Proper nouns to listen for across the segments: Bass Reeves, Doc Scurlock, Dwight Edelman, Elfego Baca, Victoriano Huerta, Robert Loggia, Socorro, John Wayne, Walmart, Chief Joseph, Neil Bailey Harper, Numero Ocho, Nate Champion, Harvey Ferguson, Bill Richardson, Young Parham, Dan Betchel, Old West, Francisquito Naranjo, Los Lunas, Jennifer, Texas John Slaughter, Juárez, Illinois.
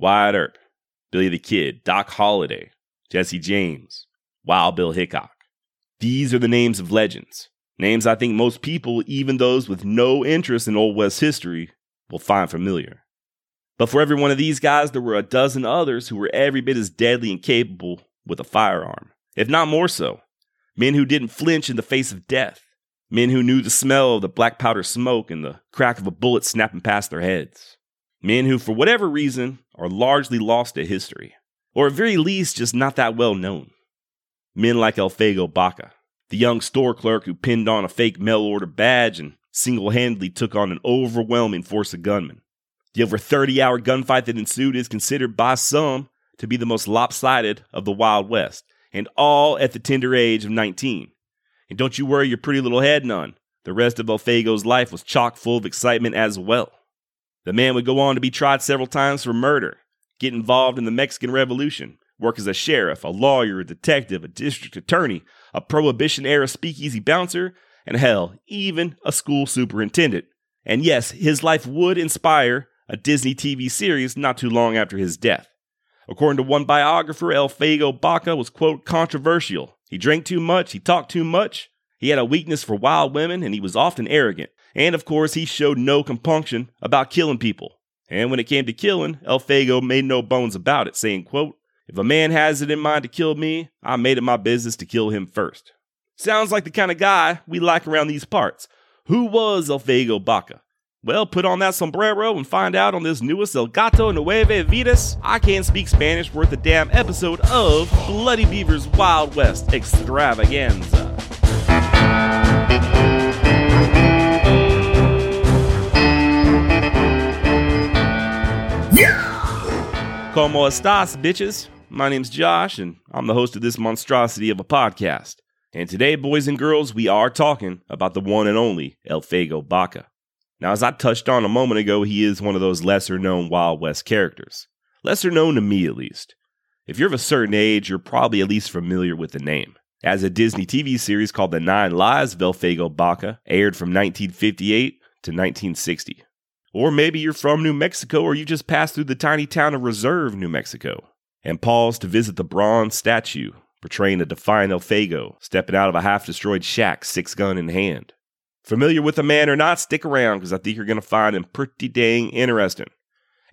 Wyatt Earp, Billy the Kid, Doc Holliday, Jesse James, Wild Bill Hickok. These are the names of legends. Names I think most people, even those with no interest in Old West history, will find familiar. But for every one of these guys, there were a dozen others who were every bit as deadly and capable with a firearm, if not more so. Men who didn't flinch in the face of death. Men who knew the smell of the black powder smoke and the crack of a bullet snapping past their heads. Men who, for whatever reason, are largely lost to history, or at very least just not that well known. Men like Elfego Baca, the young store clerk who pinned on a fake mail-order badge and single-handedly took on an overwhelming force of gunmen. The over 30-hour gunfight that ensued is considered by some to be the most lopsided of the Wild West, and all at the tender age of 19. And don't you worry your pretty little head none. The rest of Elfego's life was chock full of excitement as well. The man would go on to be tried several times for murder, get involved in the Mexican Revolution, work as a sheriff, a lawyer, a detective, a district attorney, a Prohibition-era speakeasy bouncer, and hell, even a school superintendent. And yes, his life would inspire a Disney TV series not too long after his death. According to one biographer, Elfego Baca was, quote, controversial. He drank too much, he talked too much, he had a weakness for wild women, and he was often arrogant. And of course, he showed no compunction about killing people. And when it came to killing, Elfego made no bones about it, saying, quote, if a man has it in mind to kill me, I made it my business to kill him first. Sounds like the kind of guy we like around these parts. Who was Elfego Baca? Well, put on that sombrero and find out on this newest El Gato Nueve Vidas I Can't Speak Spanish worth a damn episode of Bloody Beaver's Wild West Extravaganza. Yeah! Como estas, bitches? My name's Josh, and I'm the host of this monstrosity of a podcast. And today, boys and girls, we are talking about the one and only Elfego Baca. Now, as I touched on a moment ago, he is one of those lesser-known Wild West characters. Lesser-known to me, at least. If you're of a certain age, you're probably at least familiar with the name, as a Disney TV series called The 9 Lives of Elfego Baca aired from 1958 to 1960. Or maybe you're from New Mexico, or you just passed through the tiny town of Reserve, New Mexico, and paused to visit the bronze statue portraying a defiant Elfego stepping out of a half-destroyed shack, six-gun in hand. Familiar with the man or not, stick around because I think you're going to find him pretty dang interesting.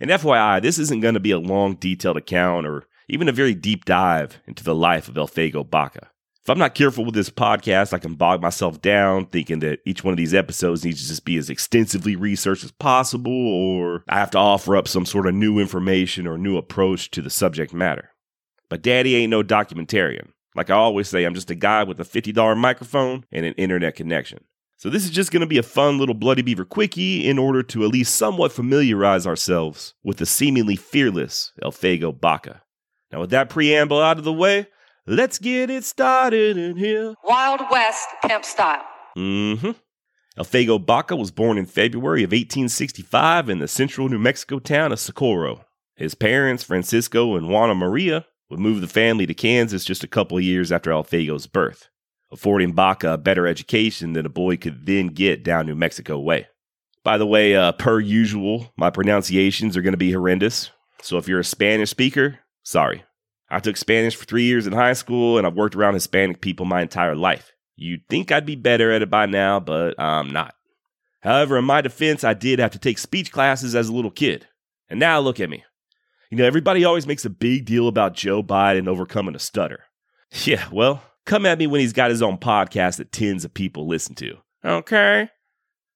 And FYI, this isn't going to be a long, detailed account or even a very deep dive into the life of Elfego Baca. If I'm not careful with this podcast, I can bog myself down thinking that each one of these episodes needs to just be as extensively researched as possible, or I have to offer up some sort of new information or new approach to the subject matter. But Daddy ain't no documentarian. Like I always say, I'm just a guy with a $50 microphone and an internet connection. So this is just going to be a fun little Bloody Beaver quickie in order to at least somewhat familiarize ourselves with the seemingly fearless Elfego Baca. Now with that preamble out of the way, let's get it started in here. Wild West pimp style. Mm-hmm. Elfego Baca was born in February of 1865 in the central New Mexico town of Socorro. His parents, Francisco and Juana Maria, would move the family to Kansas just a couple years after Elfego's birth, affording Baca a better education than a boy could then get down New Mexico way. By the way, per usual, my pronunciations are going to be horrendous. So if you're a Spanish speaker, sorry. I took Spanish for 3 years in high school, and I've worked around Hispanic people my entire life. You'd think I'd be better at it by now, but I'm not. However, in my defense, I did have to take speech classes as a little kid. And now look at me. You know, everybody always makes a big deal about Joe Biden overcoming a stutter. Yeah, well, come at me when he's got his own podcast that tens of people listen to. Okay?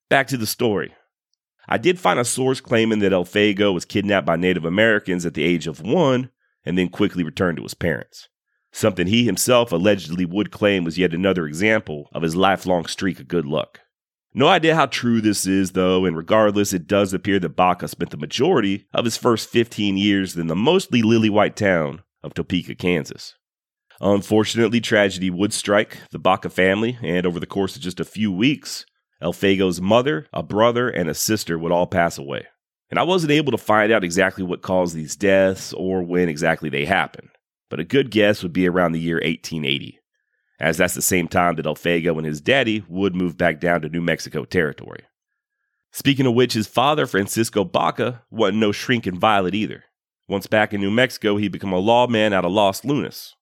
Back to the story. I did find a source claiming that Elfego was kidnapped by Native Americans at the age of 1 and then quickly returned to his parents. Something he himself allegedly would claim was yet another example of his lifelong streak of good luck. No idea how true this is, though, and regardless, it does appear that Baca spent the majority of his first 15 years in the mostly lily-white town of Topeka, Kansas. Unfortunately, tragedy would strike the Baca family, and over the course of just a few weeks, Elfego's mother, a brother, and a sister would all pass away. And I wasn't able to find out exactly what caused these deaths or when exactly they happened, but a good guess would be around the year 1880. As that's the same time that Elfego and his daddy would move back down to New Mexico territory. Speaking of which, his father, Francisco Baca, wasn't no shrinking violet either. Once back in New Mexico, he'd become a lawman out of Los Lunas.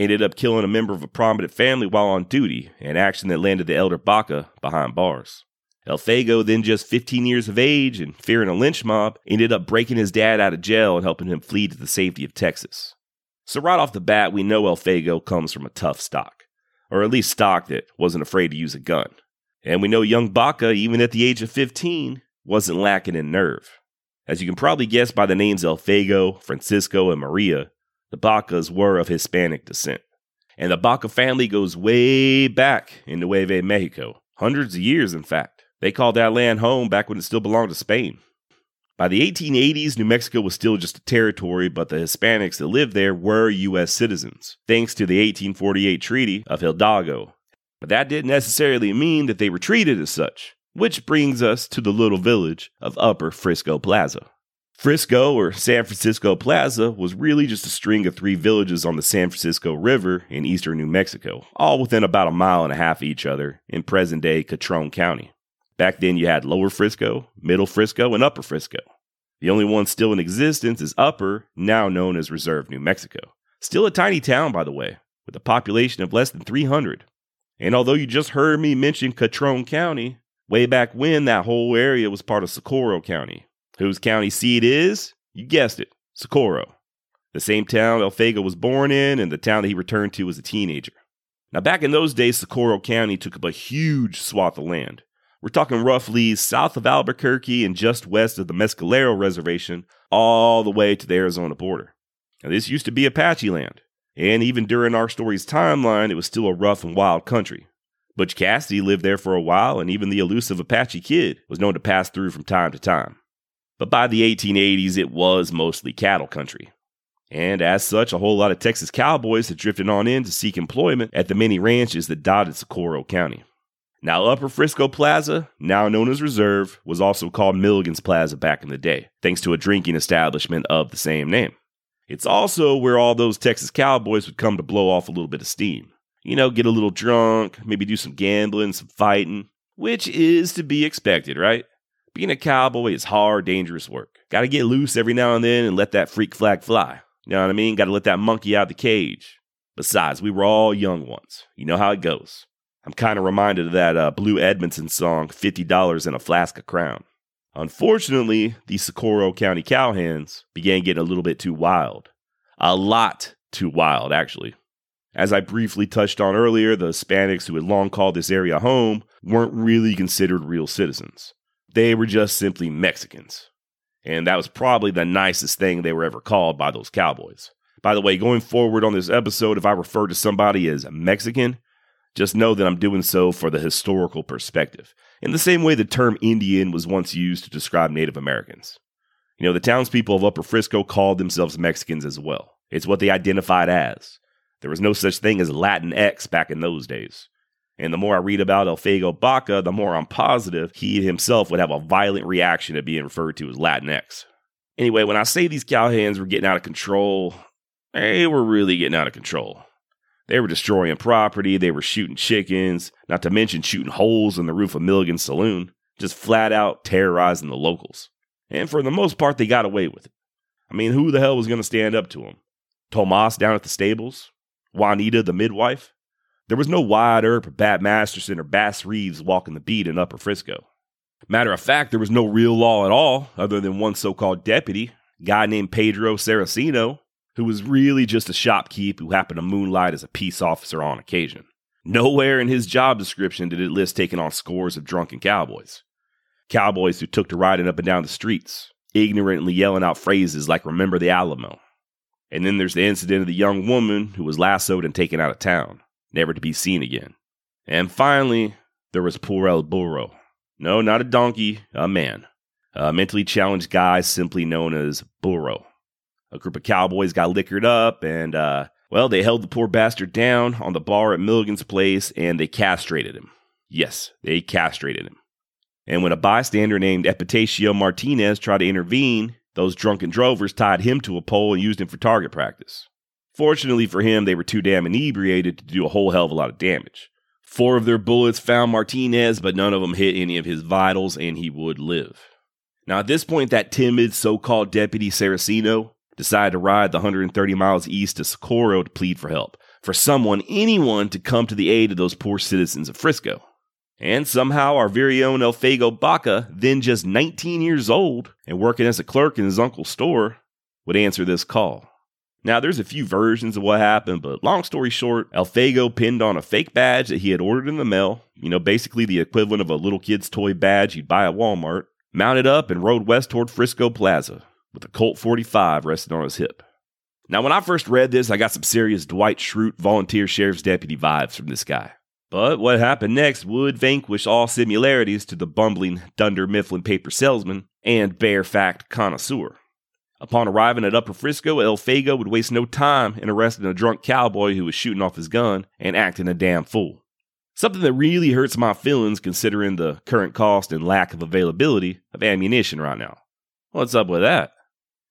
Ended up killing a member of a prominent family while on duty, an action that landed the elder Baca behind bars. Elfego, then just 15 years of age and fearing a lynch mob, ended up breaking his dad out of jail and helping him flee to the safety of Texas. So right off the bat, we know Elfego comes from a tough stock, or at least stock that wasn't afraid to use a gun. And we know young Baca, even at the age of 15, wasn't lacking in nerve. As you can probably guess by the names Elfego, Francisco, and Maria, the Bacas were of Hispanic descent. And the Baca family goes way back in Nuevo Mexico, hundreds of years in fact. They called that land home back when it still belonged to Spain. By the 1880s, New Mexico was still just a territory, but the Hispanics that lived there were U.S. citizens, thanks to the 1848 Treaty of Hidalgo. But that didn't necessarily mean that they were treated as such, which brings us to the little village of Upper Frisco Plaza. Frisco, or San Francisco Plaza, was really just a string of 3 villages on the San Francisco River in eastern New Mexico, all within about a mile and a half of each other in present-day Catron County. Back then you had Lower Frisco, Middle Frisco, and Upper Frisco. The only one still in existence is Upper, now known as Reserve, New Mexico. Still a tiny town, by the way, with a population of less than 300. And although you just heard me mention Catron County, way back when that whole area was part of Socorro County. Whose county seat is? You guessed it, Socorro. The same town Elfego was born in and the town that he returned to as a teenager. Now back in those days, Socorro County took up a huge swath of land. We're talking roughly south of Albuquerque and just west of the Mescalero Reservation all the way to the Arizona border. Now this used to be Apache land. And even during our story's timeline, it was still a rough and wild country. Butch Cassidy lived there for a while, and even the elusive Apache Kid was known to pass through from time to time. But by the 1880s, it was mostly cattle country. And as such, a whole lot of Texas cowboys had drifted on in to seek employment at the many ranches that dotted Socorro County. Now, Upper Frisco Plaza, now known as Reserve, was also called Milligan's Plaza back in the day, thanks to a drinking establishment of the same name. It's also where all those Texas cowboys would come to blow off a little bit of steam. You know, get a little drunk, maybe do some gambling, some fighting, which is to be expected, right? Being a cowboy is hard, dangerous work. Got to get loose every now and then and let that freak flag fly. You know what I mean? Got to let that monkey out of the cage. Besides, we were all young once. You know how it goes. I'm kind of reminded of that Blue Edmondson song, $50 and a Flask of Crown. Unfortunately, the Socorro County cowhands began getting a little bit too wild. A lot too wild, actually. As I briefly touched on earlier, the Hispanics who had long called this area home weren't really considered real citizens. They were just simply Mexicans. And that was probably the nicest thing they were ever called by those cowboys. By the way, going forward on this episode, if I refer to somebody as Mexican, just know that I'm doing so for the historical perspective. In the same way the term Indian was once used to describe Native Americans. You know, the townspeople of Upper Frisco called themselves Mexicans as well. It's what they identified as. There was no such thing as Latinx back in those days. And the more I read about Elfego Baca, the more I'm positive he himself would have a violent reaction to being referred to as Latinx. Anyway, when I say these cowhands were getting out of control, they were really getting out of control. They were destroying property, they were shooting chickens, not to mention shooting holes in the roof of Milligan's Saloon, just flat out terrorizing the locals. And for the most part, they got away with it. I mean, who the hell was going to stand up to them? Tomas down at the stables? Juanita, the midwife? There was no Wyatt Earp or Bat Masterson or Bass Reeves walking the beat in Upper Frisco. Matter of fact, there was no real law at all, other than one so-called deputy, a guy named Pedro Saracino, who was really just a shopkeep who happened to moonlight as a peace officer on occasion. Nowhere in his job description did it list taking on scores of drunken cowboys. Cowboys who took to riding up and down the streets, ignorantly yelling out phrases like "Remember the Alamo." And then there's the incident of the young woman who was lassoed and taken out of town, never to be seen again. And finally, there was poor El Burro. No, not a donkey, a man. A mentally challenged guy simply known as Burro. A group of cowboys got liquored up and, they held the poor bastard down on the bar at Milligan's place and they castrated him. Yes, they castrated him. And when a bystander named Epitacio Martinez tried to intervene, those drunken drovers tied him to a pole and used him for target practice. Fortunately for him, they were too damn inebriated to do a whole hell of a lot of damage. 4 of their bullets found Martinez, but none of them hit any of his vitals and he would live. Now at this point, that timid so-called deputy Saracino decided to ride the 130 miles east to Socorro to plead for help, for someone, anyone, to come to the aid of those poor citizens of Frisco. And somehow our very own Elfego Baca, then just 19 years old and working as a clerk in his uncle's store, would answer this call. Now, there's a few versions of what happened, but long story short, Elfego pinned on a fake badge that he had ordered in the mail, basically the equivalent of a little kid's toy badge you'd buy at Walmart, mounted up and rode west toward Frisco Plaza with a Colt 45 resting on his hip. Now, when I first read this, I got some serious Dwight Schrute volunteer sheriff's deputy vibes from this guy. But what happened next would vanquish all similarities to the bumbling Dunder Mifflin paper salesman and bare fact connoisseur. Upon arriving at Upper Frisco, Elfego would waste no time in arresting a drunk cowboy who was shooting off his gun and acting a damn fool. Something that really hurts my feelings considering the current cost and lack of availability of ammunition right now. What's up with that?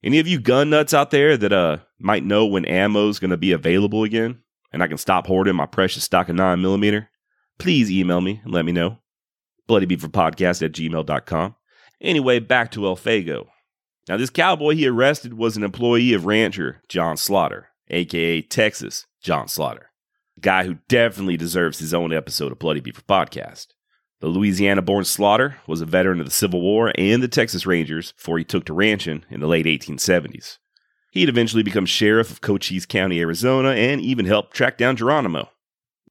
Any of you gun nuts out there that might know when ammo's going to be available again and I can stop hoarding my precious stock of 9mm? Please email me and let me know. bloodybeaverpodcast@gmail.com. Anyway, back to Elfego. Now, this cowboy he arrested was an employee of rancher John Slaughter, a.k.a. Texas John Slaughter, a guy who definitely deserves his own episode of Bloody Beaver Podcast. The Louisiana-born Slaughter was a veteran of the Civil War and the Texas Rangers before he took to ranching in the late 1870s. He'd eventually become sheriff of Cochise County, Arizona, and even helped track down Geronimo.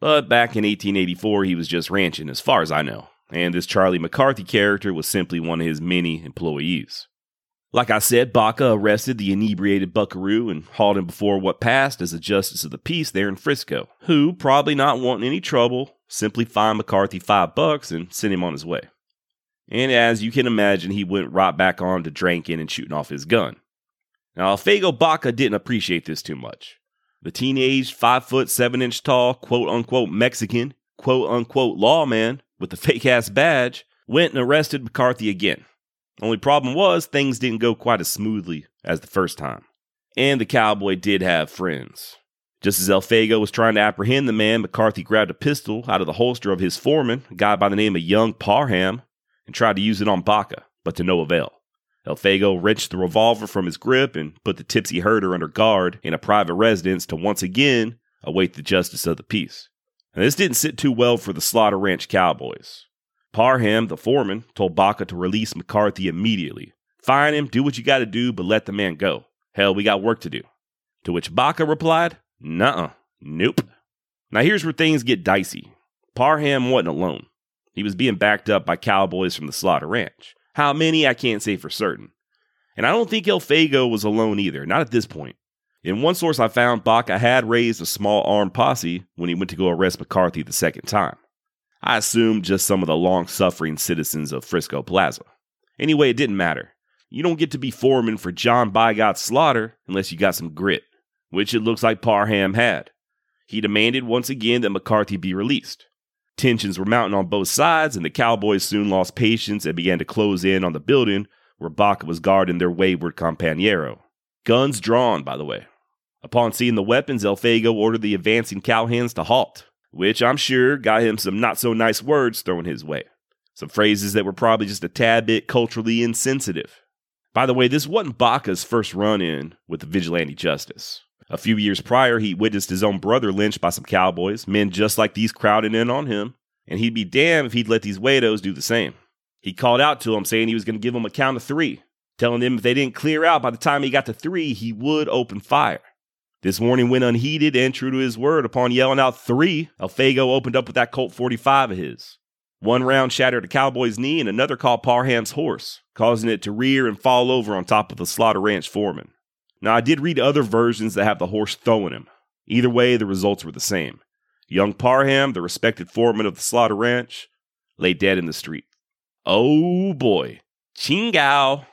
But back in 1884, he was just ranching, as far as I know, and this Charlie McCarthy character was simply one of his many employees. Like I said, Baca arrested the inebriated buckaroo and hauled him before what passed as a justice of the peace there in Frisco, who, probably not wanting any trouble, simply fined McCarthy $5 and sent him on his way. And as you can imagine, he went right back on to drinking and shooting off his gun. Now, Elfego Baca didn't appreciate this too much. The teenage, 5'7" tall, quote-unquote Mexican, quote-unquote lawman with the fake-ass badge went and arrested McCarthy again. Only problem was, things didn't go quite as smoothly as the first time. And the cowboy did have friends. Just as Elfego was trying to apprehend the man, McCarthy grabbed a pistol out of the holster of his foreman, a guy by the name of Young Parham, and tried to use it on Baca, but to no avail. Elfego wrenched the revolver from his grip and put the tipsy herder under guard in a private residence to once again await the justice of the peace. And this didn't sit too well for the Slaughter Ranch cowboys. Parham, the foreman, told Baca to release McCarthy immediately. Fine him, do what you gotta do, but let the man go. Hell, we got work to do. To which Baca replied, nope. Now here's where things get dicey. Parham wasn't alone. He was being backed up by cowboys from the Slaughter Ranch. How many, I can't say for certain. And I don't think Elfego was alone either, not at this point. In one source I found, Baca had raised a small armed posse when he went to go arrest McCarthy the second time. I assume just some of the long-suffering citizens of Frisco Plaza. Anyway, it didn't matter. You don't get to be foreman for John Bygod Slaughter unless you got some grit, which it looks like Parham had. He demanded once again that McCarthy be released. Tensions were mounting on both sides, and the cowboys soon lost patience and began to close in on the building where Baca was guarding their wayward compañero. Guns drawn, by the way. Upon seeing the weapons, Elfego ordered the advancing cowhands to halt, which I'm sure got him some not-so-nice words thrown his way. Some phrases that were probably just a tad bit culturally insensitive. By the way, this wasn't Baca's first run-in with vigilante justice. A few years prior, he witnessed his own brother lynched by some cowboys, men just like these crowding in on him, and he'd be damned if he'd let these weirdos do the same. He called out to them, saying he was going to give them a count of 3, telling them if they didn't clear out by the time he got to 3, he would open fire. This warning went unheeded, and true to his word, upon yelling out 3, Elfego opened up with that Colt 45 of his. One round shattered a cowboy's knee, and another caught Parham's horse, causing it to rear and fall over on top of the Slaughter Ranch foreman. Now, I did read other versions that have the horse throwing him. Either way, the results were the same. Young Parham, the respected foreman of the Slaughter Ranch, lay dead in the street. Oh boy. Chingao.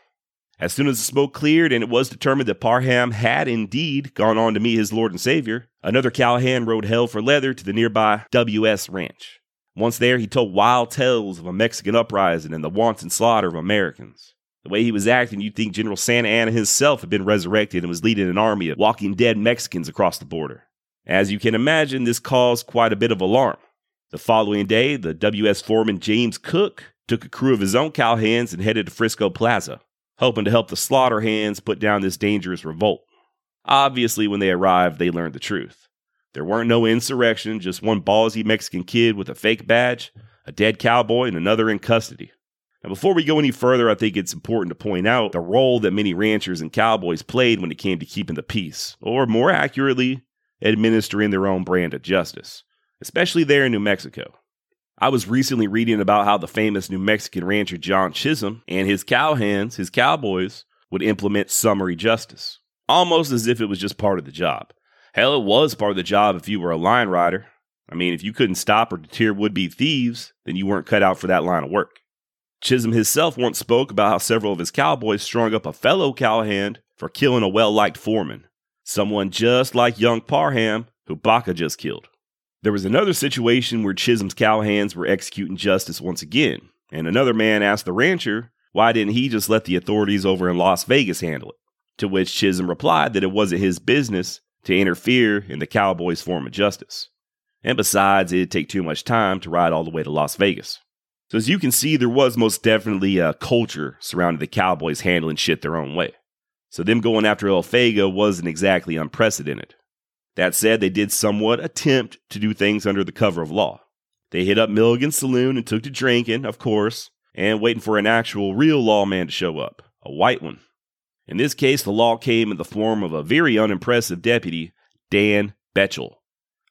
As soon as the smoke cleared and it was determined that Parham had indeed gone on to meet his Lord and Savior, another cowhand rode hell for leather to the nearby W.S. Ranch. Once there, he told wild tales of a Mexican uprising and the wanton slaughter of Americans. The way he was acting, you'd think General Santa Anna himself had been resurrected and was leading an army of walking dead Mexicans across the border. As you can imagine, this caused quite a bit of alarm. The following day, the W.S. foreman James Cook took a crew of his own cowhands and headed to Frisco Plaza, hoping to help the slaughter hands put down this dangerous revolt. Obviously, when they arrived, they learned the truth. There weren't no insurrection, just one ballsy Mexican kid with a fake badge, a dead cowboy, and another in custody. Now, before we go any further, I think it's important to point out the role that many ranchers and cowboys played when it came to keeping the peace, or more accurately, administering their own brand of justice, especially there in New Mexico. I was recently reading about how the famous New Mexican rancher John Chisholm and his cowhands, his cowboys, would implement summary justice, almost as if it was just part of the job. Hell, it was part of the job if you were a line rider. I mean, if you couldn't stop or deter would-be thieves, then you weren't cut out for that line of work. Chisholm himself once spoke about how several of his cowboys strung up a fellow cowhand for killing a well-liked foreman, someone just like Young Parham, who Baca just killed. There was another situation where Chisholm's cowhands were executing justice once again, and another man asked the rancher, why didn't he just let the authorities over in Las Vegas handle it? To which Chisholm replied that it wasn't his business to interfere in the cowboys' form of justice. And besides, it'd take too much time to ride all the way to Las Vegas. So as you can see, there was most definitely a culture surrounding the cowboys handling shit their own way. So them going after Elfego wasn't exactly unprecedented. That said, they did somewhat attempt to do things under the cover of law. They hit up Milligan's saloon and took to drinking, of course, and waiting for an actual real lawman to show up, a white one. In this case, the law came in the form of a very unimpressive deputy, Dan Betchel.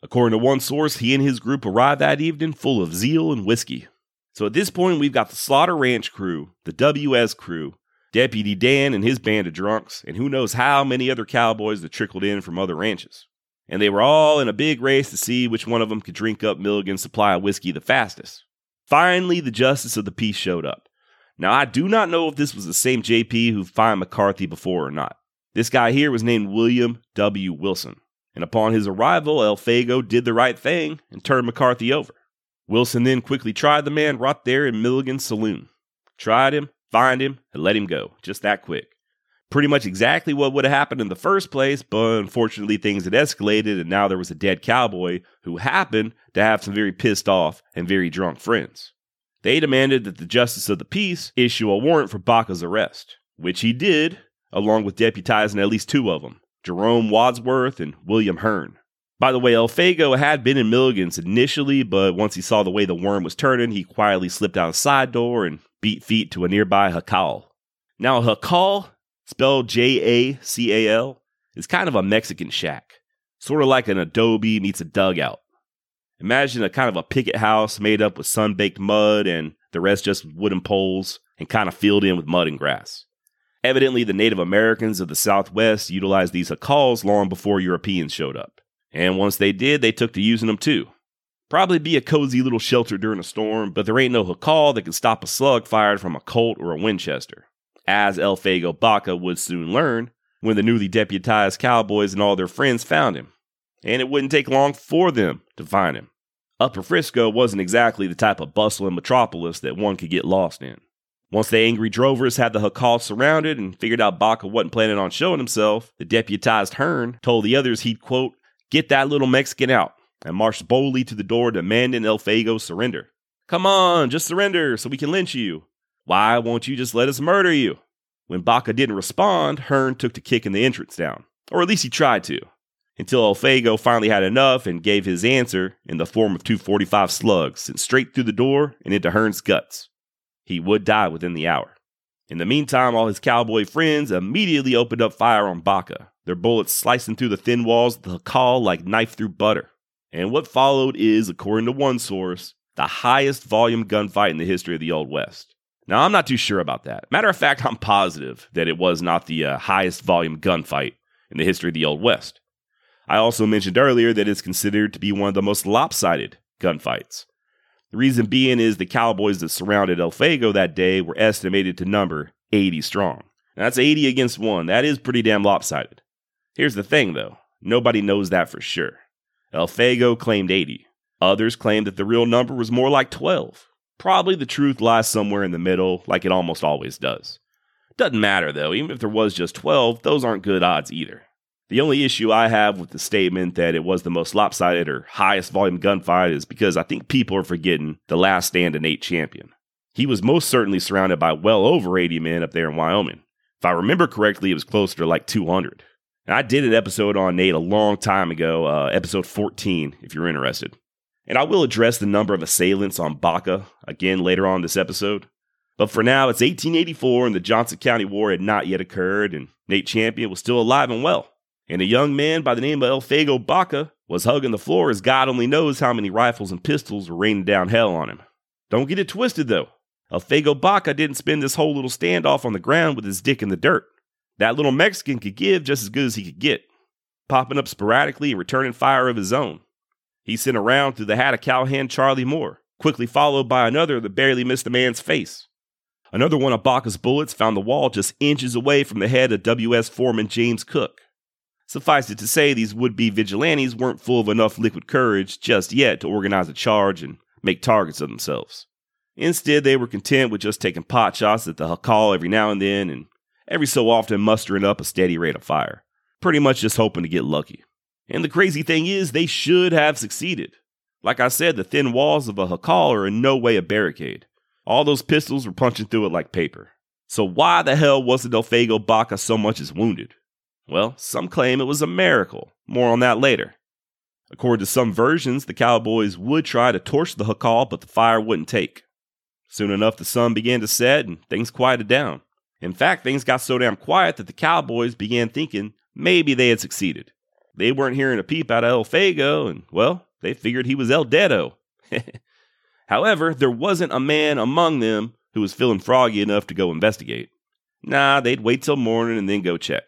According to one source, he and his group arrived that evening full of zeal and whiskey. So at this point, we've got the Slaughter Ranch crew, the WS crew, Deputy Dan and his band of drunks, and who knows how many other cowboys that trickled in from other ranches. And they were all in a big race to see which one of them could drink up Milligan's supply of whiskey the fastest. Finally, the Justice of the Peace showed up. Now, I do not know if this was the same JP who fined McCarthy before or not. This guy here was named William W. Wilson. And upon his arrival, Elfego did the right thing and turned McCarthy over. Wilson then quickly tried the man right there in Milligan's saloon. Tried him, fined him, and let him go. Just that quick. Pretty much exactly what would have happened in the first place, but unfortunately things had escalated and now there was a dead cowboy who happened to have some very pissed off and very drunk friends. They demanded that the Justice of the Peace issue a warrant for Baca's arrest, which he did, along with deputizing at least two of them, Jerome Wadsworth and William Hearn. By the way, Elfego had been in Milligan's initially, but once he saw the way the worm was turning, he quietly slipped out a side door and beat feet to a nearby jacal. Now, a jacal, spelled Jacal, is kind of a Mexican shack, sort of like an adobe meets a dugout. Imagine a kind of a picket house made up with sun-baked mud and the rest just wooden poles and kind of filled in with mud and grass. Evidently, the Native Americans of the Southwest utilized these jacals long before Europeans showed up. And once they did, they took to using them too. Probably be a cozy little shelter during a storm, but there ain't no jacal that can stop a slug fired from a Colt or a Winchester, as Elfego Baca would soon learn when the newly deputized cowboys and all their friends found him. And it wouldn't take long for them to find him. Upper Frisco wasn't exactly the type of bustling metropolis that one could get lost in. Once the angry drovers had the jacal surrounded and figured out Baca wasn't planning on showing himself, the deputized Hearn told the others he'd, quote, get that little Mexican out, and marched boldly to the door demanding Elfego surrender. Come on, just surrender so we can lynch you. Why won't you just let us murder you? When Baca didn't respond, Hearn took to kicking the entrance down, or at least he tried to, until Elfego finally had enough and gave his answer in the form of 245 slugs sent straight through the door and into Hearn's guts. He would die within the hour. In the meantime, all his cowboy friends immediately opened up fire on Baca, their bullets slicing through the thin walls of the jacal like knife through butter. And what followed is, according to one source, the highest volume gunfight in the history of the Old West. Now, I'm not too sure about that. Matter of fact, I'm positive that it was not the highest volume gunfight in the history of the Old West. I also mentioned earlier that it's considered to be one of the most lopsided gunfights. The reason being is the cowboys that surrounded Elfego that day were estimated to number 80 strong. Now, that's 80 against one. That is pretty damn lopsided. Here's the thing, though. Nobody knows that for sure. Elfego claimed 80. Others claimed that the real number was more like 12. Probably the truth lies somewhere in the middle, like it almost always does. Doesn't matter, though. Even if there was just 12, those aren't good odds either. The only issue I have with the statement that it was the most lopsided or highest volume gunfight is because I think people are forgetting the last stand of Nate Champion. He was most certainly surrounded by well over 80 men up there in Wyoming. If I remember correctly, it was closer to like 200. And I did an episode on Nate a long time ago, episode 14, if you're interested. And I will address the number of assailants on Baca again later on this episode. But for now, it's 1884 and the Johnson County War had not yet occurred, and Nate Champion was still alive and well. And a young man by the name of Elfego Baca was hugging the floor as God only knows how many rifles and pistols were raining down hell on him. Don't get it twisted, though. Elfego Baca didn't spend this whole little standoff on the ground with his dick in the dirt. That little Mexican could give just as good as he could get, popping up sporadically and returning fire of his own. He sent a round through the hat of cowhand Charlie Moore, quickly followed by another that barely missed the man's face. Another one of Baca's bullets found the wall just inches away from the head of W.S. Foreman James Cook. Suffice it to say, these would-be vigilantes weren't full of enough liquid courage just yet to organize a charge and make targets of themselves. Instead, they were content with just taking pot shots at the jacal every now and then, and every so often mustering up a steady rate of fire. Pretty much just hoping to get lucky. And the crazy thing is, they should have succeeded. Like I said, the thin walls of a jacal are in no way a barricade. All those pistols were punching through it like paper. So why the hell wasn't Elfego Baca so much as wounded? Well, some claim it was a miracle. More on that later. According to some versions, the cowboys would try to torch the jacal, but the fire wouldn't take. Soon enough, the sun began to set, and things quieted down. In fact, things got so damn quiet that the cowboys began thinking maybe they had succeeded. They weren't hearing a peep out of Elfego, and, well, they figured he was El Dedo. However, there wasn't a man among them who was feeling froggy enough to go investigate. Nah, they'd wait till morning and then go check.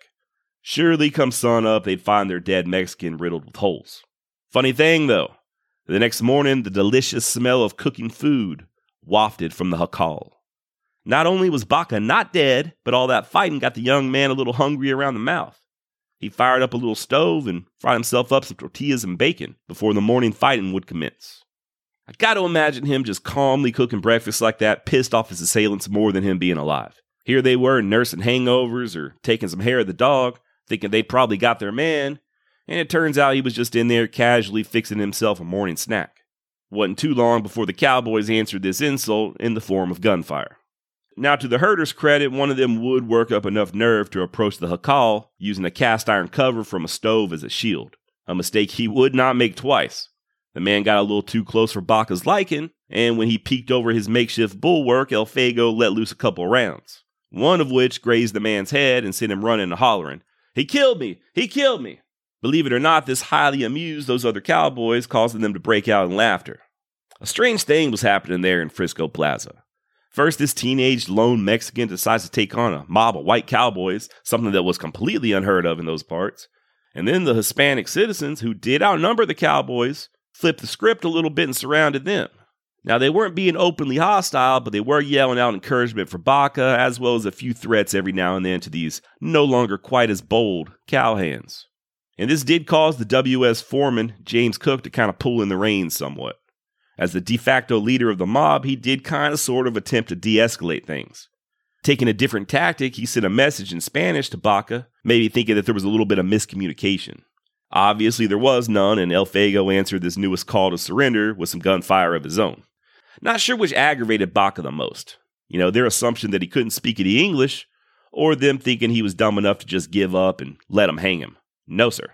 Surely, come sun up, they'd find their dead Mexican riddled with holes. Funny thing, though. The next morning, the delicious smell of cooking food wafted from the jacal. Not only was Baca not dead, but all that fighting got the young man a little hungry around the mouth. He fired up a little stove and fried himself up some tortillas and bacon before the morning fighting would commence. I got to imagine him just calmly cooking breakfast like that, pissed off his assailants more than him being alive. Here they were nursing hangovers or taking some hair of the dog, thinking they probably got their man, and it turns out he was just in there casually fixing himself a morning snack. Wasn't too long before the cowboys answered this insult in the form of gunfire. Now, to the herder's credit, one of them would work up enough nerve to approach the jacal using a cast iron cover from a stove as a shield, a mistake he would not make twice. The man got a little too close for Baca's liking, and when he peeked over his makeshift bulwark, Elfego let loose a couple rounds, one of which grazed the man's head and sent him running and hollering, "He killed me! He killed me!" Believe it or not, this highly amused those other cowboys, causing them to break out in laughter. A strange thing was happening there in Frisco Plaza. First, this teenage lone Mexican decides to take on a mob of white cowboys, something that was completely unheard of in those parts. And then the Hispanic citizens, who did outnumber the cowboys, flipped the script a little bit and surrounded them. Now, they weren't being openly hostile, but they were yelling out encouragement for Baca, as well as a few threats every now and then to these no longer quite as bold cowhands. And this did cause the W.S. foreman, James Cook, to kind of pull in the reins somewhat. As the de facto leader of the mob, he did kind of sort of attempt to de-escalate things. Taking a different tactic, he sent a message in Spanish to Baca, maybe thinking that there was a little bit of miscommunication. Obviously, there was none, and Elfego answered this newest call to surrender with some gunfire of his own. Not sure which aggravated Baca the most. You know, their assumption that he couldn't speak any English, or them thinking he was dumb enough to just give up and let them hang him. No, sir.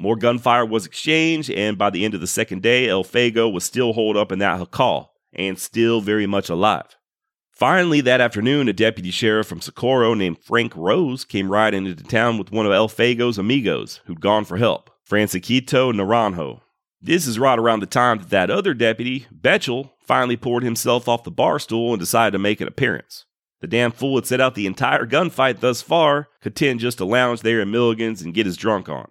More gunfire was exchanged, and by the end of the second day, Elfego was still holed up in that jacal, and still very much alive. Finally, that afternoon, a deputy sheriff from Socorro named Frank Rose came riding into town with one of Elfego's amigos, who'd gone for help, Francisquito Naranjo. This is right around the time that other deputy, Betchel, finally poured himself off the bar stool and decided to make an appearance. The damn fool had set out the entire gunfight thus far, content just to lounge there in Milligan's and get his drunk on.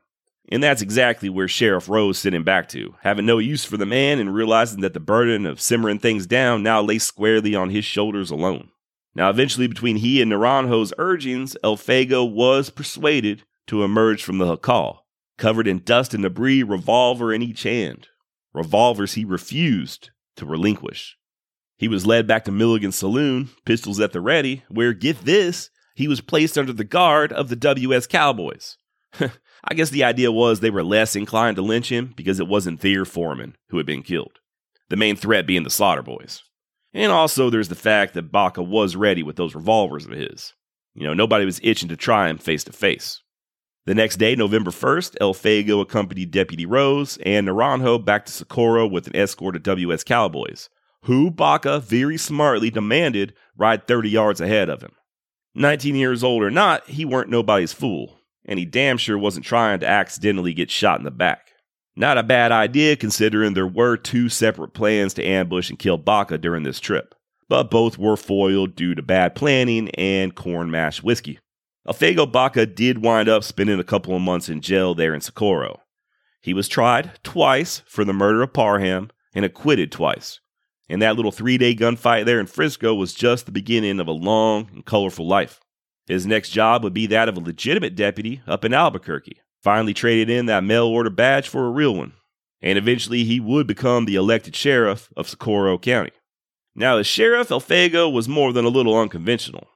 And that's exactly where Sheriff Rose sent him back to, having no use for the man and realizing that the burden of simmering things down now lay squarely on his shoulders alone. Now, eventually, between he and Naranjo's urgings, Elfego was persuaded to emerge from the jacal, covered in dust and debris, revolver in each hand. Revolvers he refused to relinquish. He was led back to Milligan's saloon, pistols at the ready, where, get this, he was placed under the guard of the W.S. Cowboys. I guess the idea was they were less inclined to lynch him because it wasn't their foreman who had been killed, the main threat being the Slaughter Boys. And also there's the fact that Baca was ready with those revolvers of his. You know, nobody was itching to try him face to face. The next day, November 1st, Elfego accompanied Deputy Rose and Naranjo back to Socorro with an escort of WS Cowboys, who Baca very smartly demanded ride 30 yards ahead of him. 19 years old or not, he weren't nobody's fool, and he damn sure wasn't trying to accidentally get shot in the back. Not a bad idea considering there were two separate plans to ambush and kill Baca during this trip, but both were foiled due to bad planning and corn mash whiskey. Elfego Baca did wind up spending a couple of months in jail there in Socorro. He was tried twice for the murder of Parham and acquitted twice. And that little three-day gunfight there in Frisco was just the beginning of a long and colorful life. His next job would be that of a legitimate deputy up in Albuquerque. Finally traded in that mail-order badge for a real one. And eventually he would become the elected sheriff of Socorro County. Now, as sheriff, Elfego was more than a little unconventional.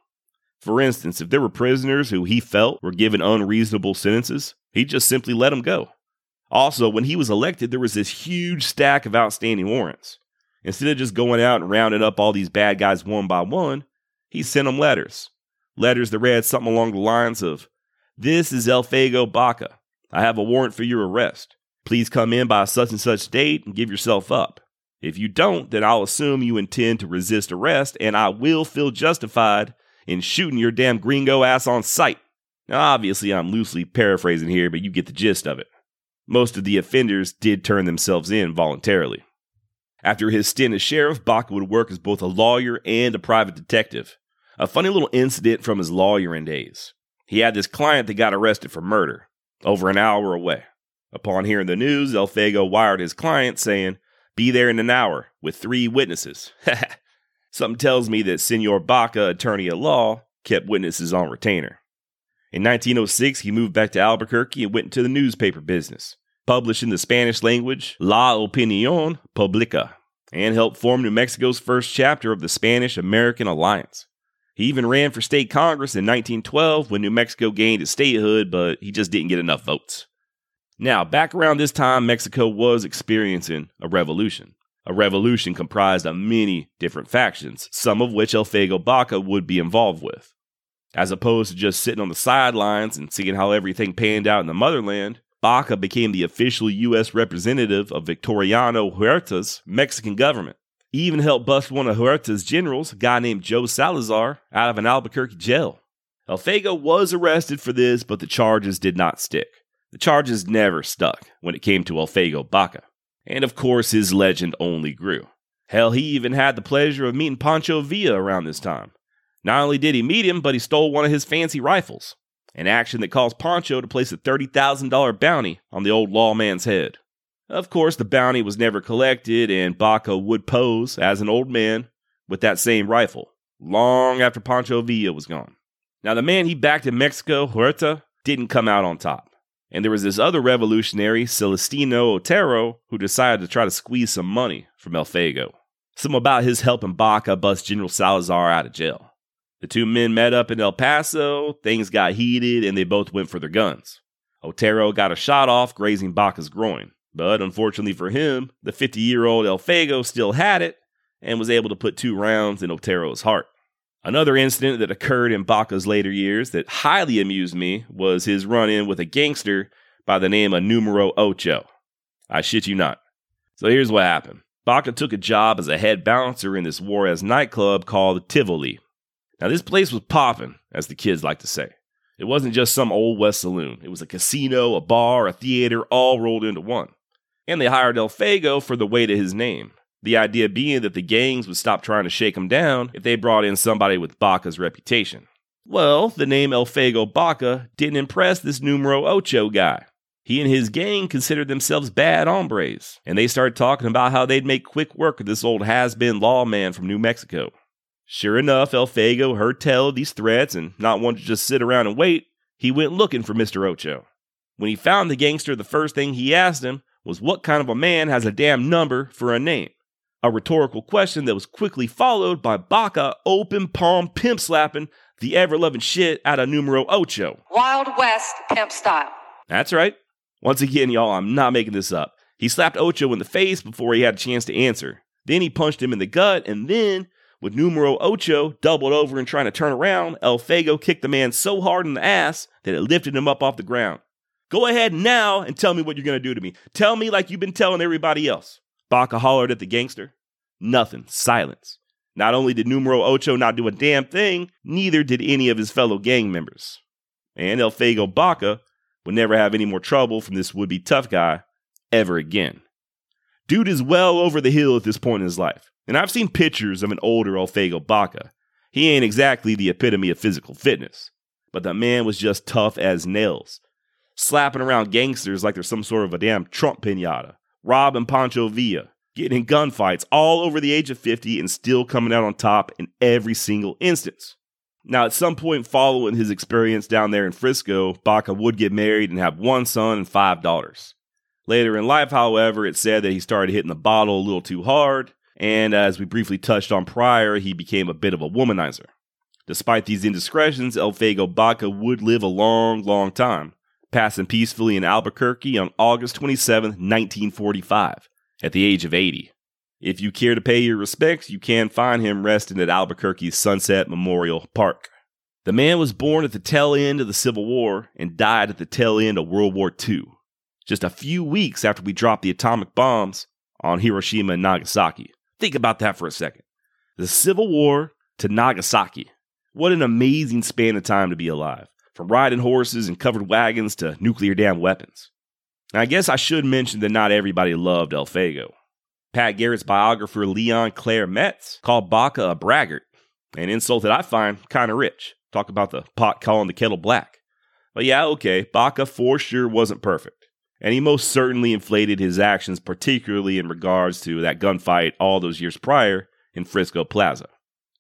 For instance, if there were prisoners who he felt were given unreasonable sentences, he just simply let them go. Also, when he was elected, there was this huge stack of outstanding warrants. Instead of just going out and rounding up all these bad guys one by one, he sent them letters. Letters that read something along the lines of, "This is Elfego Baca. I have a warrant for your arrest. Please come in by such and such date and give yourself up. If you don't, then I'll assume you intend to resist arrest, and I will feel justified in shooting your damn gringo ass on sight." Now, obviously, I'm loosely paraphrasing here, but you get the gist of it. Most of the offenders did turn themselves in voluntarily. After his stint as sheriff, Baca would work as both a lawyer and a private detective. A funny little incident from his lawyering days. He had this client that got arrested for murder, over an hour away. Upon hearing the news, Elfego wired his client saying, "Be there in an hour, with 3 witnesses." Something tells me that Senor Baca, attorney at law, kept witnesses on retainer. In 1906, he moved back to Albuquerque and went into the newspaper business, publishing the Spanish language La Opinión Pública, and helped form New Mexico's first chapter of the Spanish-American Alliance. He even ran for state Congress in 1912 when New Mexico gained its statehood, but he just didn't get enough votes. Now, back around this time, Mexico was experiencing a revolution. A revolution comprised of many different factions, some of which Elfego Baca would be involved with. As opposed to just sitting on the sidelines and seeing how everything panned out in the motherland, Baca became the official U.S. representative of Victoriano Huerta's Mexican government. He even helped bust one of Huerta's generals, a guy named Joe Salazar, out of an Albuquerque jail. Elfego was arrested for this, but the charges did not stick. The charges never stuck when it came to Elfego Baca. And of course, his legend only grew. Hell, he even had the pleasure of meeting Pancho Villa around this time. Not only did he meet him, but he stole one of his fancy rifles, an action that caused Pancho to place a $30,000 bounty on the old lawman's head. Of course, the bounty was never collected, and Baca would pose as an old man with that same rifle, long after Pancho Villa was gone. Now, the man he backed in Mexico, Huerta, didn't come out on top. And there was this other revolutionary, Celestino Otero, who decided to try to squeeze some money from Elfego. Something about his helping Baca bust General Salazar out of jail. The two men met up in El Paso, things got heated, and they both went for their guns. Otero got a shot off, grazing Baca's groin. But unfortunately for him, the 50-year-old Elfego still had it, and was able to put 2 rounds in Otero's heart. Another incident that occurred in Baca's later years that highly amused me was his run-in with a gangster by the name of Numero Ocho. I shit you not. So here's what happened. Baca took a job as a head bouncer in this Juarez nightclub called Tivoli. Now this place was popping, as the kids like to say. It wasn't just some old West saloon. It was a casino, a bar, a theater, all rolled into one. And they hired Elfego for the weight of his name. The idea being that the gangs would stop trying to shake him down if they brought in somebody with Baca's reputation. Well, the name Elfego Baca didn't impress this Numero Ocho guy. He and his gang considered themselves bad hombres, and they started talking about how they'd make quick work of this old has-been lawman from New Mexico. Sure enough, Elfego heard tell of these threats and not wanting to just sit around and wait, he went looking for Mr. Ocho. When he found the gangster, the first thing he asked him was what kind of a man has a damn number for a name? A rhetorical question that was quickly followed by Baca open palm pimp slapping the ever-loving shit out of Numero Ocho. Wild West pimp style. That's right. Once again, y'all, I'm not making this up. He slapped Ocho in the face before he had a chance to answer. Then he punched him in the gut, and then With Numero Ocho doubled over and trying to turn around, Elfego kicked the man so hard in the ass that it lifted him up off the ground. Go ahead now and tell me what you're going to do to me. Tell me like you've been telling everybody else. Baca hollered at the gangster. Nothing. Silence. Not only did Numero Ocho not do a damn thing, neither did any of his fellow gang members. And Elfego Baca would never have any more trouble from this would-be tough guy ever again. Dude is well over the hill at this point in his life, and I've seen pictures of an older Elfego Baca. He ain't exactly the epitome of physical fitness, but the man was just tough as nails, slapping around gangsters like they're some sort of a damn Trump pinata, robbing Pancho Villa, getting in gunfights all over the age of 50 and still coming out on top in every single instance. Now, at some point following his experience down there in Frisco, Baca would get married and have one son and 5 daughters. Later in life, however, it's said that he started hitting the bottle a little too hard, and as we briefly touched on prior, he became a bit of a womanizer. Despite these indiscretions, Elfego Baca would live a long, long time, passing peacefully in Albuquerque on August 27, 1945, at the age of 80. If you care to pay your respects, you can find him resting at Albuquerque's Sunset Memorial Park. The man was born at the tail end of the Civil War and died at the tail end of World War II, just a few weeks after we dropped the atomic bombs on Hiroshima and Nagasaki. Think about that for a second. The Civil War to Nagasaki. What an amazing span of time to be alive, from riding horses and covered wagons to nuclear damn weapons. Now, I guess I should mention that not everybody loved Elfego. Pat Garrett's biographer Leon Claire Metz called Baca a braggart, an insult that I find kind of rich. Talk about the pot calling the kettle black. But yeah, okay, Baca for sure wasn't perfect, and he most certainly inflated his actions, particularly in regards to that gunfight all those years prior in Frisco Plaza.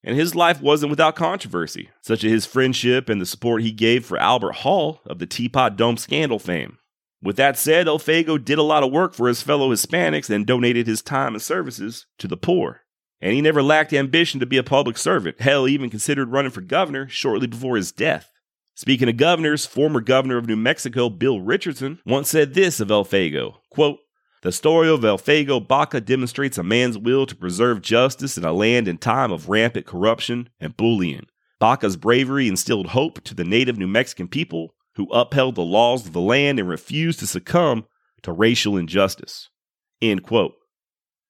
And his life wasn't without controversy, such as his friendship and the support he gave for Albert Hall of the Teapot Dome scandal fame. With that said, Elfego did a lot of work for his fellow Hispanics and donated his time and services to the poor. And he never lacked ambition to be a public servant. Hell, he even considered running for governor shortly before his death. Speaking of governors, former governor of New Mexico Bill Richardson once said this of Elfego, quote, "The story of Elfego Baca demonstrates a man's will to preserve justice in a land and time of rampant corruption and bullying. Baca's bravery instilled hope to the native New Mexican people, who upheld the laws of the land and refused to succumb to racial injustice." End quote.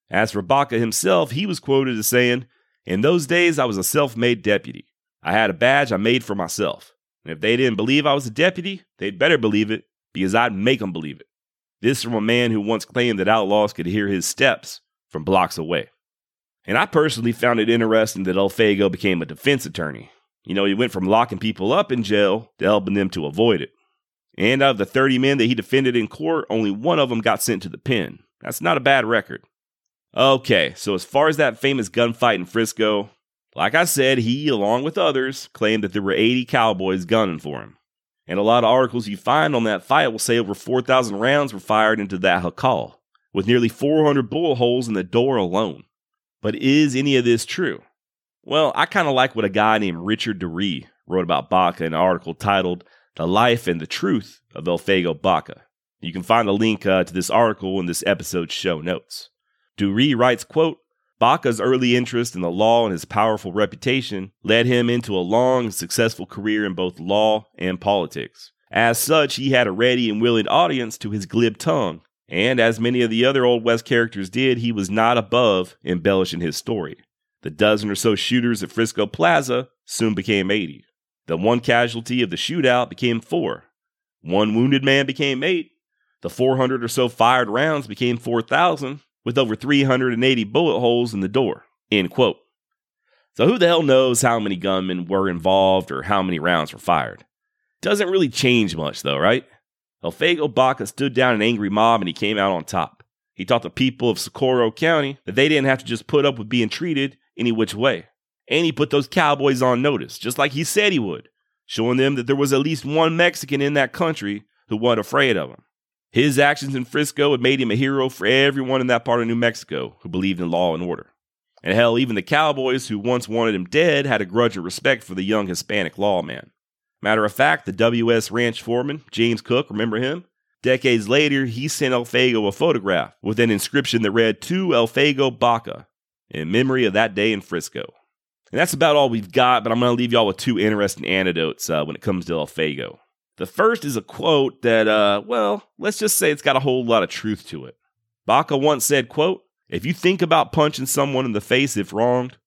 As for Baca himself, he was quoted as saying, "In those days, I was a self-made deputy. I had a badge I made for myself. And if they didn't believe I was a deputy, they'd better believe it, because I'd make them believe it." This from a man who once claimed that outlaws could hear his steps from blocks away. And I personally found it interesting that Elfego became a defense attorney. You know, he went from locking people up in jail to helping them to avoid it. And out of the 30 men that he defended in court, only one of them got sent to the pen. That's not a bad record. Okay, so as far as that famous gunfight in Frisco, like I said, he, along with others, claimed that there were 80 cowboys gunning for him. And a lot of articles you find on that fight will say over 4,000 rounds were fired into that jacal, with nearly 400 bullet holes in the door alone. But is any of this true? Well, I kind of like what a guy named Richard DeRee wrote about Baca in an article titled "The Life and the Truth of Elfego Baca." You can find a link to this article in this episode's show notes. DeRee writes, quote, "Baca's early interest in the law and his powerful reputation led him into a long and successful career in both law and politics. As such, he had a ready and willing audience to his glib tongue, and as many of the other Old West characters did, he was not above embellishing his story. The dozen or so shooters at Frisco Plaza soon became 80. The one casualty of the shootout became 4. One wounded man became 8. The 400 or so fired rounds became 4,000, with over 380 bullet holes in the door." End quote. So who the hell knows how many gunmen were involved or how many rounds were fired? Doesn't really change much though, right? Elfego Baca stood down an angry mob and he came out on top. He taught the people of Socorro County that they didn't have to just put up with being treated any which way. And he put those cowboys on notice, just like he said he would, showing them that there was at least one Mexican in that country who wasn't afraid of him. His actions in Frisco had made him a hero for everyone in that part of New Mexico who believed in law and order. And hell, even the cowboys who once wanted him dead had a grudge of respect for the young Hispanic lawman. Matter of fact, the WS Ranch foreman, James Cook, remember him? Decades later, he sent Elfego a photograph with an inscription that read, "To Elfego Baca," in memory of that day in Frisco. And that's about all we've got, but I'm going to leave y'all with two interesting anecdotes when it comes to Elfego. The first is a quote that, well, let's just say it's got a whole lot of truth to it. Baca once said, quote, "If you think about punching someone in the face if wronged,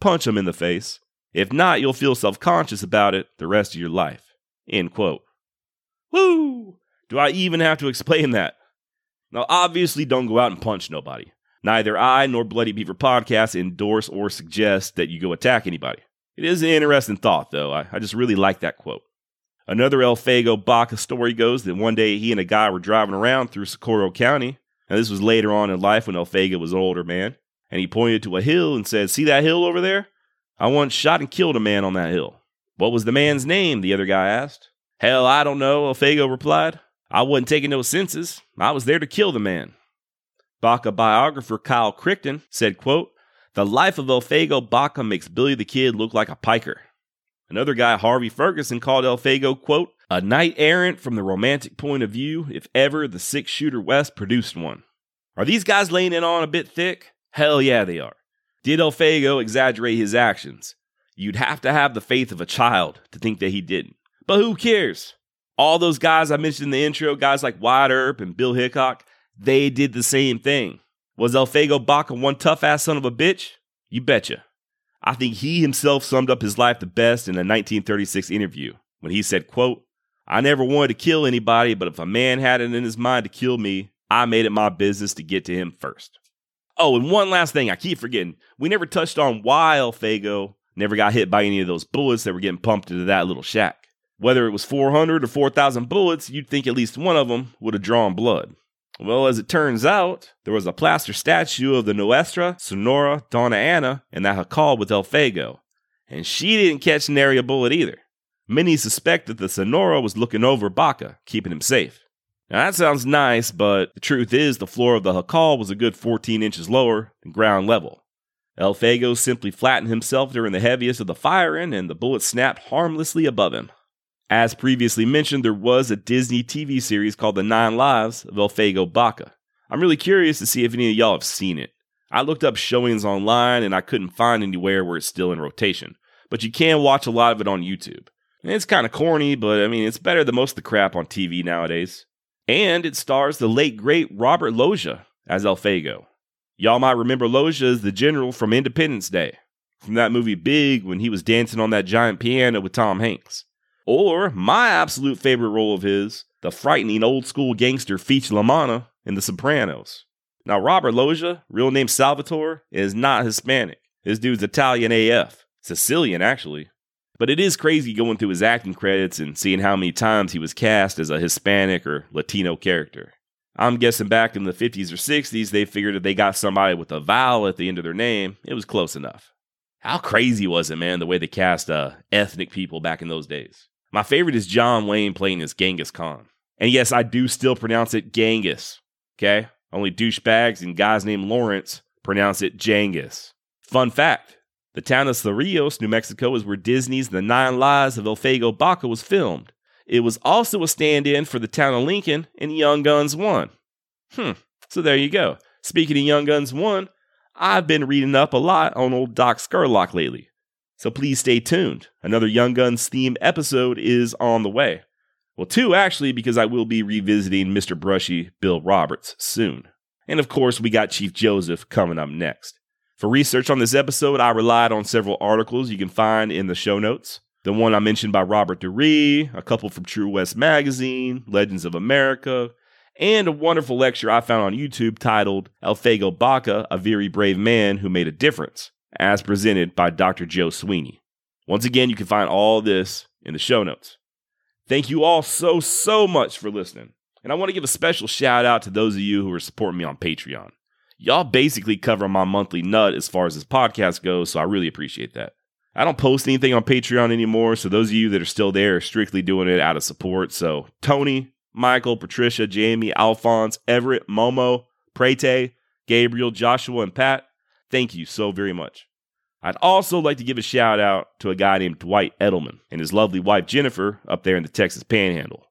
punch them in the face. If not, you'll feel self-conscious about it the rest of your life." End quote. Woo! Do I even have to explain that? Now, obviously, don't go out and punch nobody. Neither I nor Bloody Beaver Podcast endorse or suggest that you go attack anybody. It is an interesting thought, though. I just really like that quote. Another Elfego Baca story goes that one day he and a guy were driving around through Socorro County. Now, this was later on in life when Elfego was an older man. And he pointed to a hill and said, "See that hill over there? I once shot and killed a man on that hill." "What was the man's name?" the other guy asked. "Hell, I don't know," Elfego replied. "I wasn't taking no chances. I was there to kill the man." Baca biographer Kyle Crichton said, quote, "The life of Elfego Baca makes Billy the Kid look like a piker." Another guy, Harvey Ferguson, called Elfego, quote, "a knight errant from the romantic point of view, if ever the six-shooter West produced one." Are these guys laying it on a bit thick? Hell yeah, they are. Did Elfego exaggerate his actions? You'd have to have the faith of a child to think that he didn't. But who cares? All those guys I mentioned in the intro, guys like Wyatt Earp and Bill Hickok, they did the same thing. Was Elfego Baca one tough-ass son of a bitch? You betcha. I think he himself summed up his life the best in a 1936 interview when he said, quote, "I never wanted to kill anybody, but if a man had it in his mind to kill me, I made it my business to get to him first." Oh, and one last thing I keep forgetting. We never touched on why Elfego never got hit by any of those bullets that were getting pumped into that little shack. Whether it was 400 or 4,000 bullets, you'd think at least one of them would have drawn blood. Well, as it turns out, there was a plaster statue of the Nuestra Sonora Donna Ana in that jacal with Elfego, and she didn't catch an area bullet either. Many suspect that the Sonora was looking over Baca, keeping him safe. Now, that sounds nice, but the truth is the floor of the jacal was a good 14 inches lower than ground level. Elfego simply flattened himself during the heaviest of the firing, and the bullet snapped harmlessly above him. As previously mentioned, there was a Disney TV series called The 9 Lives of Elfego Baca. I'm really curious to see if any of y'all have seen it. I looked up showings online and I couldn't find anywhere where it's still in rotation, but you can watch a lot of it on YouTube. And it's kind of corny, but I mean, it's better than most of the crap on TV nowadays. And it stars the late, great Robert Loggia as Elfego. Y'all might remember Loggia as the general from Independence Day, from that movie Big when he was dancing on that giant piano with Tom Hanks. Or my absolute favorite role of his, the frightening old-school gangster Feech LaManna in The Sopranos. Now, Robert Loggia, real name Salvatore, is not Hispanic. This dude's Italian AF. Sicilian, actually. But it is crazy going through his acting credits and seeing how many times he was cast as a Hispanic or Latino character. I'm guessing back in the 50s or 60s, they figured if they got somebody with a vowel at the end of their name, it was close enough. How crazy was it, man, the way they cast ethnic people back in those days? My favorite is John Wayne playing as Genghis Khan. And yes, I do still pronounce it Genghis, okay? Only douchebags and guys named Lawrence pronounce it Jangus. Fun fact, the town of Cerrillos, New Mexico, is where Disney's The 9 Lives of Elfego Baca was filmed. It was also a stand-in for the town of Lincoln in Young Guns 1. So there you go. Speaking of Young Guns 1, I've been reading up a lot on old Doc Scurlock lately. So please stay tuned. Another Young Guns themed episode is on the way. Well, two actually, because I will be revisiting Mr. Brushy Bill Roberts soon. And of course, we got Chief Joseph coming up next. For research on this episode, I relied on several articles you can find in the show notes. The one I mentioned by Robert DeRee, a couple from True West Magazine, Legends of America, and a wonderful lecture I found on YouTube titled Elfego Baca, a Very Brave Man Who Made a Difference, as presented by Dr. Joe Sweeney. Once again, you can find all this in the show notes. Thank you all so much for listening. And I want to give a special shout out to those of you who are supporting me on Patreon. Y'all basically cover my monthly nut as far as this podcast goes, so I really appreciate that. I don't post anything on Patreon anymore, so those of you that are still there are strictly doing it out of support. So Tony, Michael, Patricia, Jamie, Alphonse, Everett, Momo, Prete, Gabriel, Joshua, and Pat, thank you so very much. I'd also like to give a shout out to a guy named Dwight Edelman and his lovely wife, Jennifer, up there in the Texas Panhandle.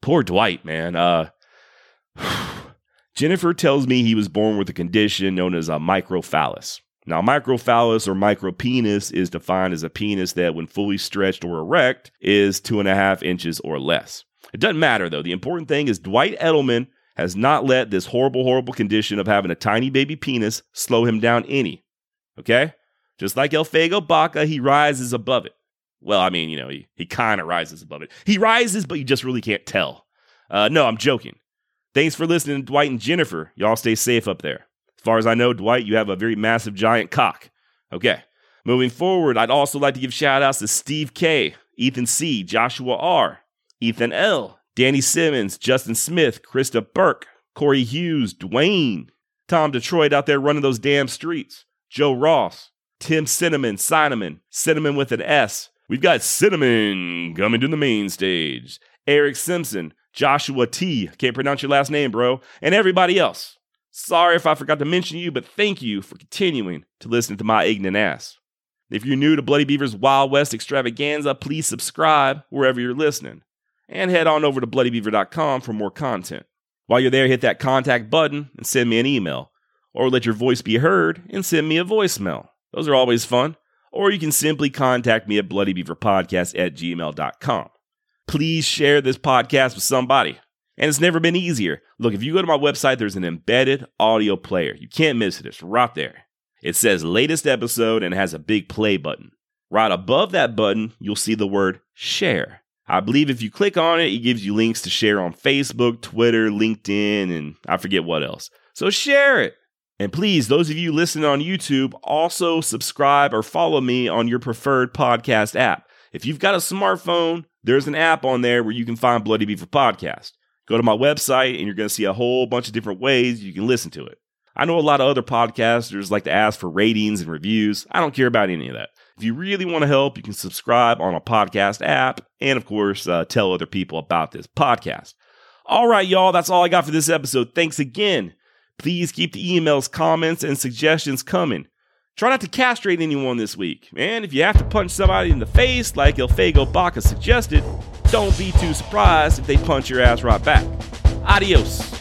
Poor Dwight, man. Jennifer tells me he was born with a condition known as a microphallus. Now, microphallus or micropenis is defined as a penis that, when fully stretched or erect, is 2.5 inches or less. It doesn't matter, though. The important thing is Dwight Edelman has not let this horrible, horrible condition of having a tiny baby penis slow him down any. Okay? Just like Elfego Baca, he rises above it. Well, I mean, you know, he kind of rises above it. He rises, but you just really can't tell. No, I'm joking. Thanks for listening to Dwight and Jennifer. Y'all stay safe up there. As far as I know, Dwight, you have a very massive, giant cock. Okay. Moving forward, I'd also like to give shout-outs to Steve K., Ethan C., Joshua R., Ethan L., Danny Simmons, Justin Smith, Krista Burke, Corey Hughes, Dwayne, Tom Detroit out there running those damn streets, Joe Ross, Tim Cinnamon with an S. We've got Cinnamon coming to the main stage. Eric Simpson, Joshua T. Can't pronounce your last name, bro. And everybody else. Sorry if I forgot to mention you, but thank you for continuing to listen to my ignorant ass. If you're new to Bloody Beaver's Wild West extravaganza, please subscribe wherever you're listening. And head on over to bloodybeaver.com for more content. While you're there, hit that contact button and send me an email. Or let your voice be heard and send me a voicemail. Those are always fun. Or you can simply contact me at bloodybeaverpodcast@gmail.com. Please share this podcast with somebody. And it's never been easier. Look, if you go to my website, there's an embedded audio player. You can't miss it. It's right there. It says latest episode and has a big play button. Right above that button, you'll see the word share. I believe if you click on it, it gives you links to share on Facebook, Twitter, LinkedIn, and I forget what else. So share it. And please, those of you listening on YouTube, also subscribe or follow me on your preferred podcast app. If you've got a smartphone, there's an app on there where you can find Bloody Beaver Podcast. Go to my website and you're going to see a whole bunch of different ways you can listen to it. I know a lot of other podcasters like to ask for ratings and reviews. I don't care about any of that. If you really want to help, you can subscribe on a podcast app and, of course, tell other people about this podcast. All right, y'all, that's all I got for this episode. Thanks again. Please keep the emails, comments, and suggestions coming. Try not to castrate anyone this week. And if you have to punch somebody in the face, like Elfego Baca suggested, don't be too surprised if they punch your ass right back. Adios.